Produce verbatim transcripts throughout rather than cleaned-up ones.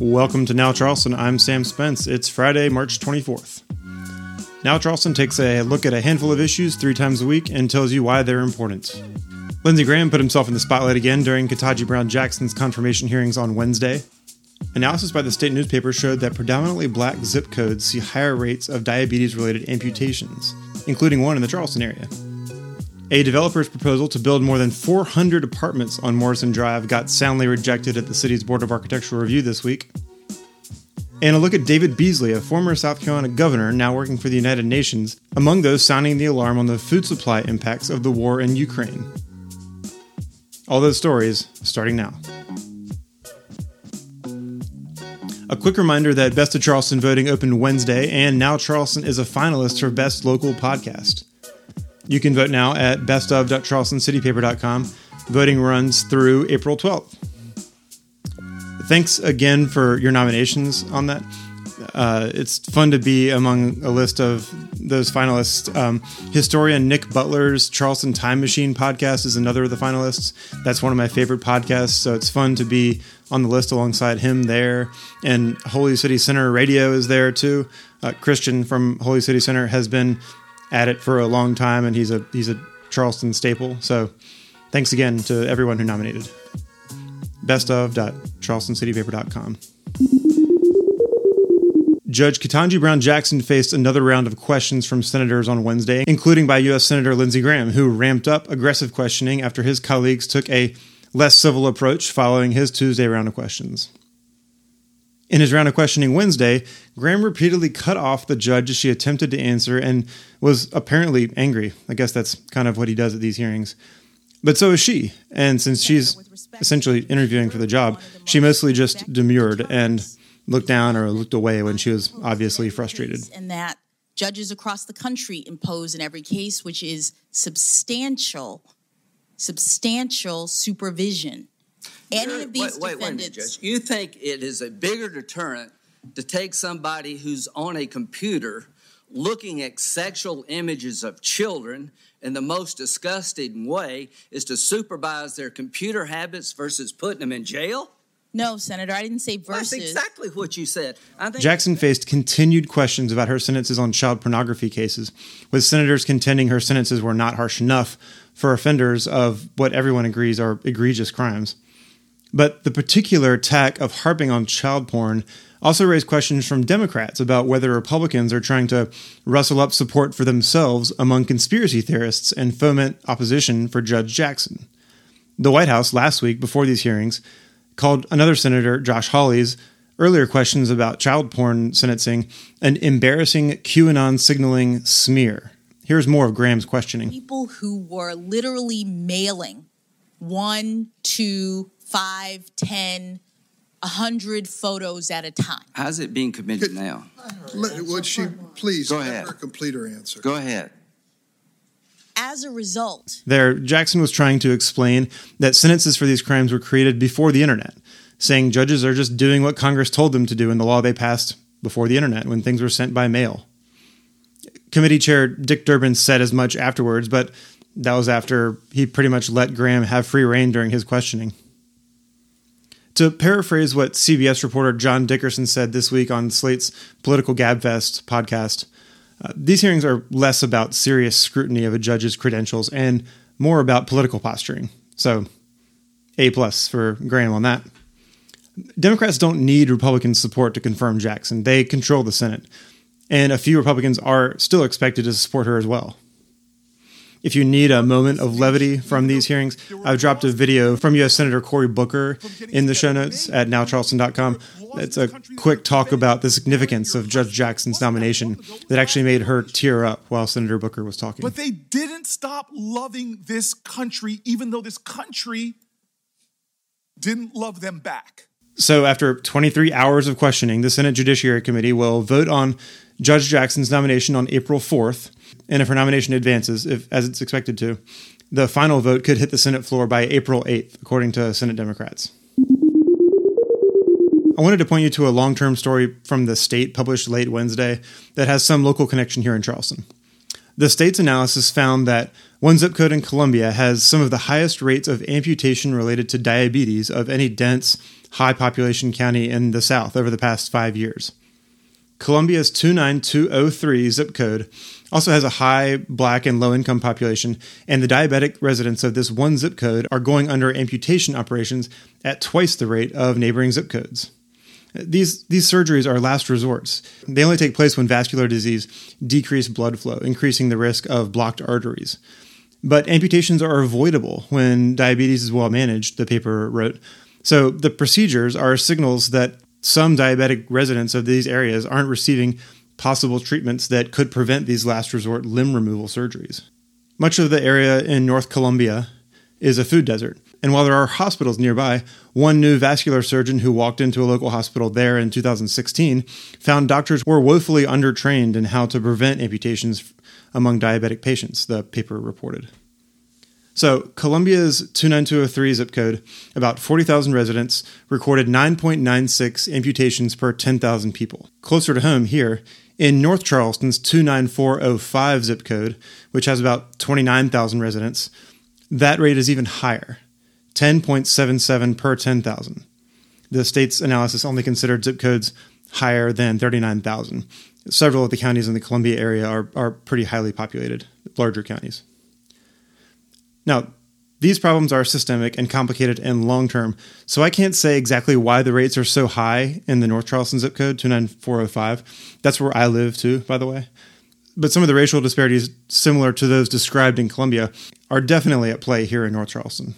Welcome to Now Charleston. I'm Sam Spence. It's Friday, March twenty-fourth. Now Charleston takes a look at a handful of issues three times a week and tells you why they're important. Lindsey Graham put himself in the spotlight again during Ketanji Brown Jackson's confirmation hearings on Wednesday. Analysis by the state newspaper showed that predominantly black zip codes see higher rates of diabetes-related amputations, including one in the Charleston area. A developer's proposal to build more than four hundred apartments on Morrison Drive got soundly rejected at the city's Board of Architectural Review this week. And a look at David Beasley, a former South Carolina governor now working for the United Nations, among those sounding the alarm on the food supply impacts of the war in Ukraine. All those stories starting now. A quick reminder that Best of Charleston voting opened Wednesday, and Now Charleston is a finalist for Best Local Podcast. You can vote now at best of dot charleston city paper dot com. Voting runs through April twelfth. Thanks again for your nominations on that. Uh, it's fun to be among a list of those finalists. Um, historian Nick Butler's Charleston Time Machine podcast is another of the finalists. That's one of my favorite podcasts, so it's fun to be on the list alongside him there. And Holy City Center Radio is there too. Uh, Christian from Holy City Center has been at it for a long time, and he's a he's a Charleston staple. So thanks again to everyone who nominated. best of dot charleston city paper dot com. Judge Ketanji Brown Jackson faced another round of questions from senators on Wednesday, including by U S Senator Lindsey Graham, who ramped up aggressive questioning after his colleagues took a less civil approach following his Tuesday round of questions. In his round of questioning Wednesday, Graham repeatedly cut off the judge as she attempted to answer and was apparently angry. I guess that's kind of what he does at these hearings. But so is she, and since she's essentially interviewing for the job, she mostly just demurred and looked down or looked away when she was obviously frustrated. And that judges across the country impose in every case, which is substantial, substantial supervision. Any of these wait, wait, defendants... Wait a minute, Judge. You think it is a bigger deterrent to take somebody who's on a computer looking at sexual images of children in the most disgusting way is to supervise their computer habits versus putting them in jail? No, Senator, I didn't say versus. That's exactly what you said. I think Jackson faced continued questions about her sentences on child pornography cases, with senators contending her sentences were not harsh enough for offenders of what everyone agrees are egregious crimes. But the particular attack of harping on child porn also raised questions from Democrats about whether Republicans are trying to rustle up support for themselves among conspiracy theorists and foment opposition for Judge Jackson. The White House last week, before these hearings, called another senator, Josh Hawley's, earlier questions about child porn sentencing an embarrassing QAnon signaling smear. Here's more of Graham's questioning. People who were literally mailing one, two, five, ten, a hundred photos at a time. How's it being committed Could, now? Let, would she please Go ahead. Her complete her answer? Go ahead. As a result, there, Jackson was trying to explain that sentences for these crimes were created before the internet, saying judges are just doing what Congress told them to do in the law they passed before the internet when things were sent by mail. Committee Chair Dick Durbin said as much afterwards, but that was after he pretty much let Graham have free rein during his questioning. To paraphrase what C B S reporter John Dickerson said this week on Slate's Political Gabfest podcast, Uh, these hearings are less about serious scrutiny of a judge's credentials and more about political posturing. So, A plus for Graham on that. Democrats don't need Republican support to confirm Jackson. They control the Senate. And a few Republicans are still expected to support her as well. If you need a moment of levity from these hearings, I've dropped a video from U S Senator Cory Booker in the show notes at now charleston dot com. It's a quick talk about the significance of Judge Jackson's nomination that actually made her tear up while Senator Booker was talking. But they didn't stop loving this country, even though this country didn't love them back. So after twenty-three hours of questioning, the Senate Judiciary Committee will vote on Judge Jackson's nomination on April fourth. And if her nomination advances, if as it's expected to, the final vote could hit the Senate floor by April eighth, according to Senate Democrats. I wanted to point you to a long-term story from the state published late Wednesday that has some local connection here in Charleston. The state's analysis found that one zip code in Colombia has some of the highest rates of amputation related to diabetes of any dense, high-population county in the South over the past five years. Colombia's two nine two oh three zip code also has a high black and low-income population, and the diabetic residents of this one zip code are going under amputation operations at twice the rate of neighboring zip codes. These these surgeries are last resorts. They only take place when vascular disease decreases blood flow, increasing the risk of blocked arteries. But amputations are avoidable when diabetes is well managed, the paper wrote. So the procedures are signals that some diabetic residents of these areas aren't receiving possible treatments that could prevent these last resort limb removal surgeries. Much of the area in North Colombia is a food desert. And while there are hospitals nearby, one new vascular surgeon who walked into a local hospital there in two thousand sixteen found doctors were woefully undertrained in how to prevent amputations among diabetic patients, the paper reported. So Colombia's two nine two oh three zip code, about forty thousand residents, recorded nine point nine six amputations per ten thousand people. Closer to home here, in North Charleston's two nine four oh five zip code, which has about twenty-nine thousand residents, that rate is even higher. ten point seven seven per ten thousand. The state's analysis only considered zip codes higher than thirty-nine thousand. Several of the counties in the Columbia area are, are pretty highly populated, larger counties. Now, these problems are systemic and complicated and long-term, so I can't say exactly why the rates are so high in the North Charleston zip code, two nine four oh five. That's where I live, too, by the way. But some of the racial disparities similar to those described in Columbia are definitely at play here in North Charleston.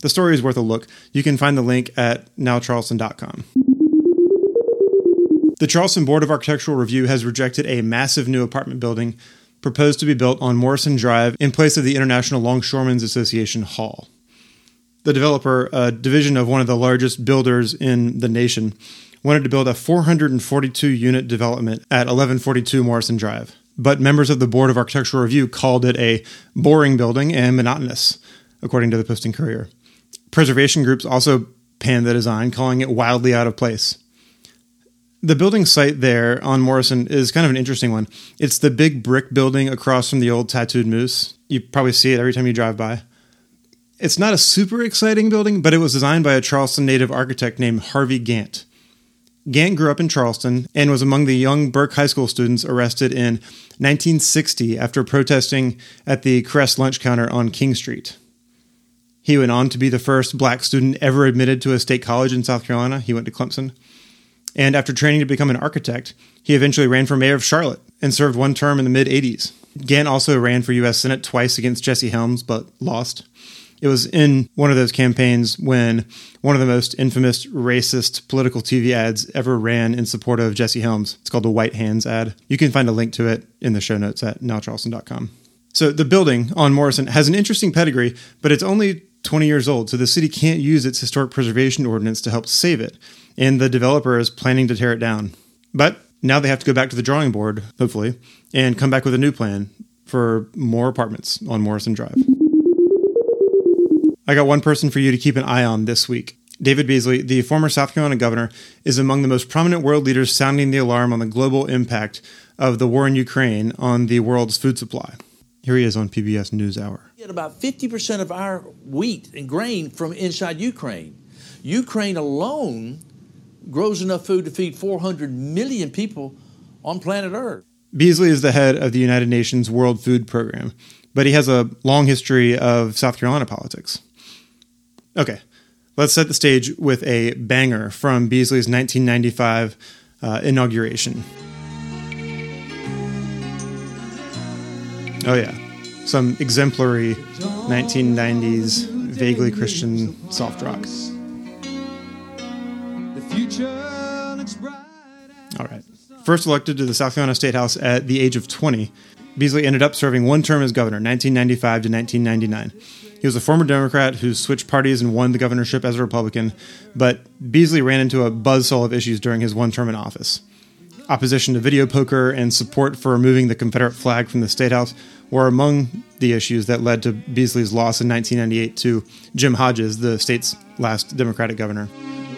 The story is worth a look. You can find the link at now charleston dot com. The Charleston Board of Architectural Review has rejected a massive new apartment building proposed to be built on Morrison Drive in place of the International Longshoremen's Association Hall. The developer, a division of one of the largest builders in the nation, wanted to build a four hundred forty-two unit development at eleven forty-two Morrison Drive. But members of the Board of Architectural Review called it a boring building and monotonous, according to the Posting Courier. Preservation groups also panned the design, calling it wildly out of place. The building site there on Morrison is kind of an interesting one. It's the big brick building across from the old Tattooed Moose. You probably see it every time you drive by. It's not a super exciting building, but it was designed by a Charleston native architect named Harvey Gantt. Gantt grew up in Charleston and was among the young Burke High School students arrested in nineteen sixty after protesting at the Crest lunch counter on King Street. He went on to be the first black student ever admitted to a state college in South Carolina. He went to Clemson. And after training to become an architect, he eventually ran for mayor of Charlotte and served one term in the mid-eighties. Gantt also ran for U S Senate twice against Jesse Helms, but lost. It was in one of those campaigns when one of the most infamous racist political T V ads ever ran in support of Jesse Helms. It's called the White Hands ad. You can find a link to it in the show notes at now charleston dot com. So the building on Morrison has an interesting pedigree, but it's only twenty years old, so the city can't use its historic preservation ordinance to help save it, and the developer is planning to tear it down. But now they have to go back to the drawing board, hopefully, and come back with a new plan for more apartments on Morrison Drive. I got one person for you to keep an eye on this week. David Beasley, the former South Carolina governor, is among the most prominent world leaders sounding the alarm on the global impact of the war in Ukraine on the world's food supply. Here he is on P B S NewsHour. We get about fifty percent of our wheat and grain from inside Ukraine. Ukraine alone grows enough food to feed four hundred million people on planet Earth. Beasley is the head of the United Nations World Food Program, but he has a long history of South Carolina politics. Okay, let's set the stage with a banger from Beasley's nineteen ninety-five uh, inauguration. Oh yeah, some exemplary nineteen nineties vaguely Christian soft rock. All right. First elected to the South Carolina State House at the age of twenty, Beasley ended up serving one term as governor, nineteen ninety-five to nineteen ninety-nine. He was a former Democrat who switched parties and won the governorship as a Republican, but Beasley ran into a buzzsaw of issues during his one term in office. Opposition to video poker and support for removing the Confederate flag from the State House were among the issues that led to Beasley's loss in nineteen ninety-eight to Jim Hodges, the state's last Democratic governor.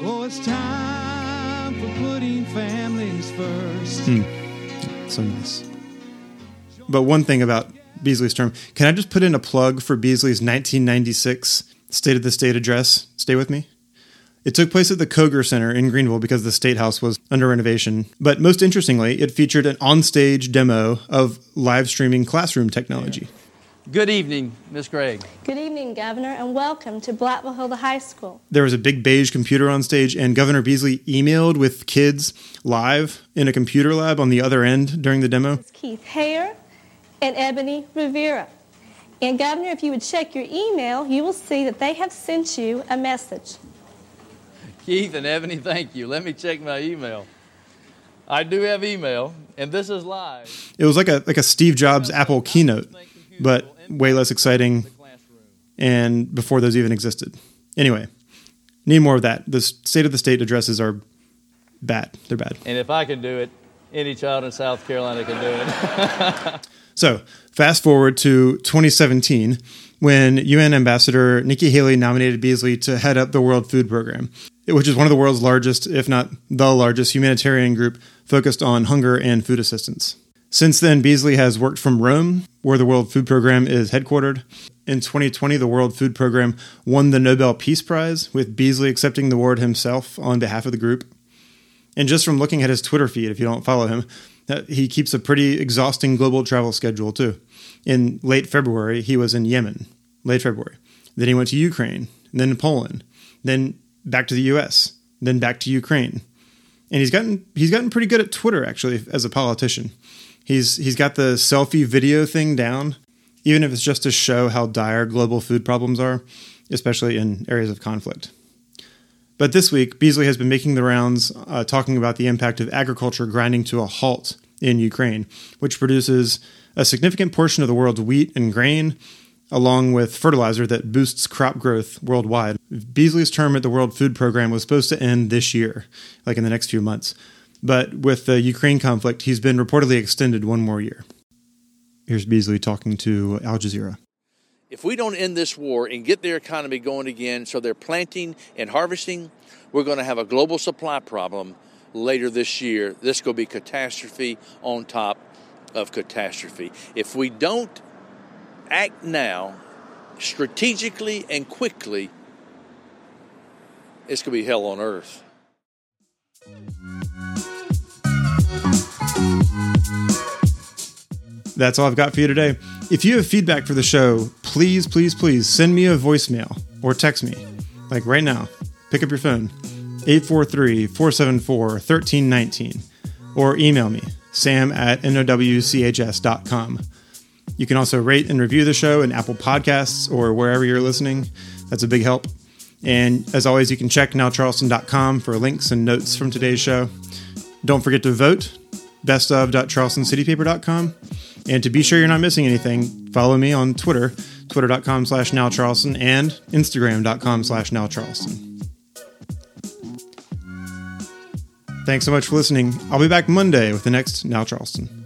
Oh, it's time for putting families first. Mm. So nice. But one thing about Beasley's term. Can I just put in a plug for Beasley's nineteen ninety-six State of the State address? Stay with me. It took place at the Koger Center in Greenville because the State House was under renovation. But most interestingly, it featured an on-stage demo of live streaming classroom technology. Good evening, Miz Gregg. Good evening, Governor, and welcome to Blackville Hilda High School. There was a big beige computer on stage, and Governor Beasley emailed with kids live in a computer lab on the other end during the demo. It's Keith Hare and Ebony Rivera. And, Governor, if you would check your email, you will see that they have sent you a message. Keith and Ebony, thank you. Let me check my email. I do have email, and this is live. It was like a like a Steve Jobs Apple keynote, but way less exciting, and before those even existed. Anyway, need more of that. The State of the State addresses are bad. They're bad. And if I can do it, any child in South Carolina can do it. So, fast forward to twenty seventeen, when U N Ambassador Nikki Haley nominated Beasley to head up the World Food Program, which is one of the world's largest, if not the largest, humanitarian group focused on hunger and food assistance. Since then, Beasley has worked from Rome, where the World Food Program is headquartered. In twenty twenty, the World Food Program won the Nobel Peace Prize, with Beasley accepting the award himself on behalf of the group. And just from looking at his Twitter feed, if you don't follow him, he keeps a pretty exhausting global travel schedule, too. In late February, he was in Yemen, late February. Then he went to Ukraine, then to Poland, then back to the U S, then back to Ukraine. And he's gotten he's gotten pretty good at Twitter, actually, as a politician. He's He's got the selfie video thing down, even if it's just to show how dire global food problems are, especially in areas of conflict. But this week, Beasley has been making the rounds uh, talking about the impact of agriculture grinding to a halt in Ukraine, which produces a significant portion of the world's wheat and grain, along with fertilizer that boosts crop growth worldwide. Beasley's term at the World Food Program was supposed to end this year, like in the next few months. But with the Ukraine conflict, he's been reportedly extended one more year. Here's Beasley talking to Al Jazeera. If we don't end this war and get their economy going again so they're planting and harvesting, we're going to have a global supply problem later this year. This could be catastrophe on top of catastrophe. If we don't act now strategically and quickly, it's going to be hell on earth. That's all I've got for you today. If you have feedback for the show, please, please, please send me a voicemail or text me. Like right now, pick up your phone, eight four three, four seven four, one three one nine, or email me, sam at nowchs dot com. You can also rate and review the show in Apple Podcasts or wherever you're listening. That's a big help. And as always, you can check now charleston dot com for links and notes from today's show. Don't forget to vote, best of dot charleston city paper dot com. And to be sure you're not missing anything, follow me on Twitter, twitter.com slash nowcharleston, and instagram.com slash nowcharleston. Thanks so much for listening. I'll be back Monday with the next Now Charleston.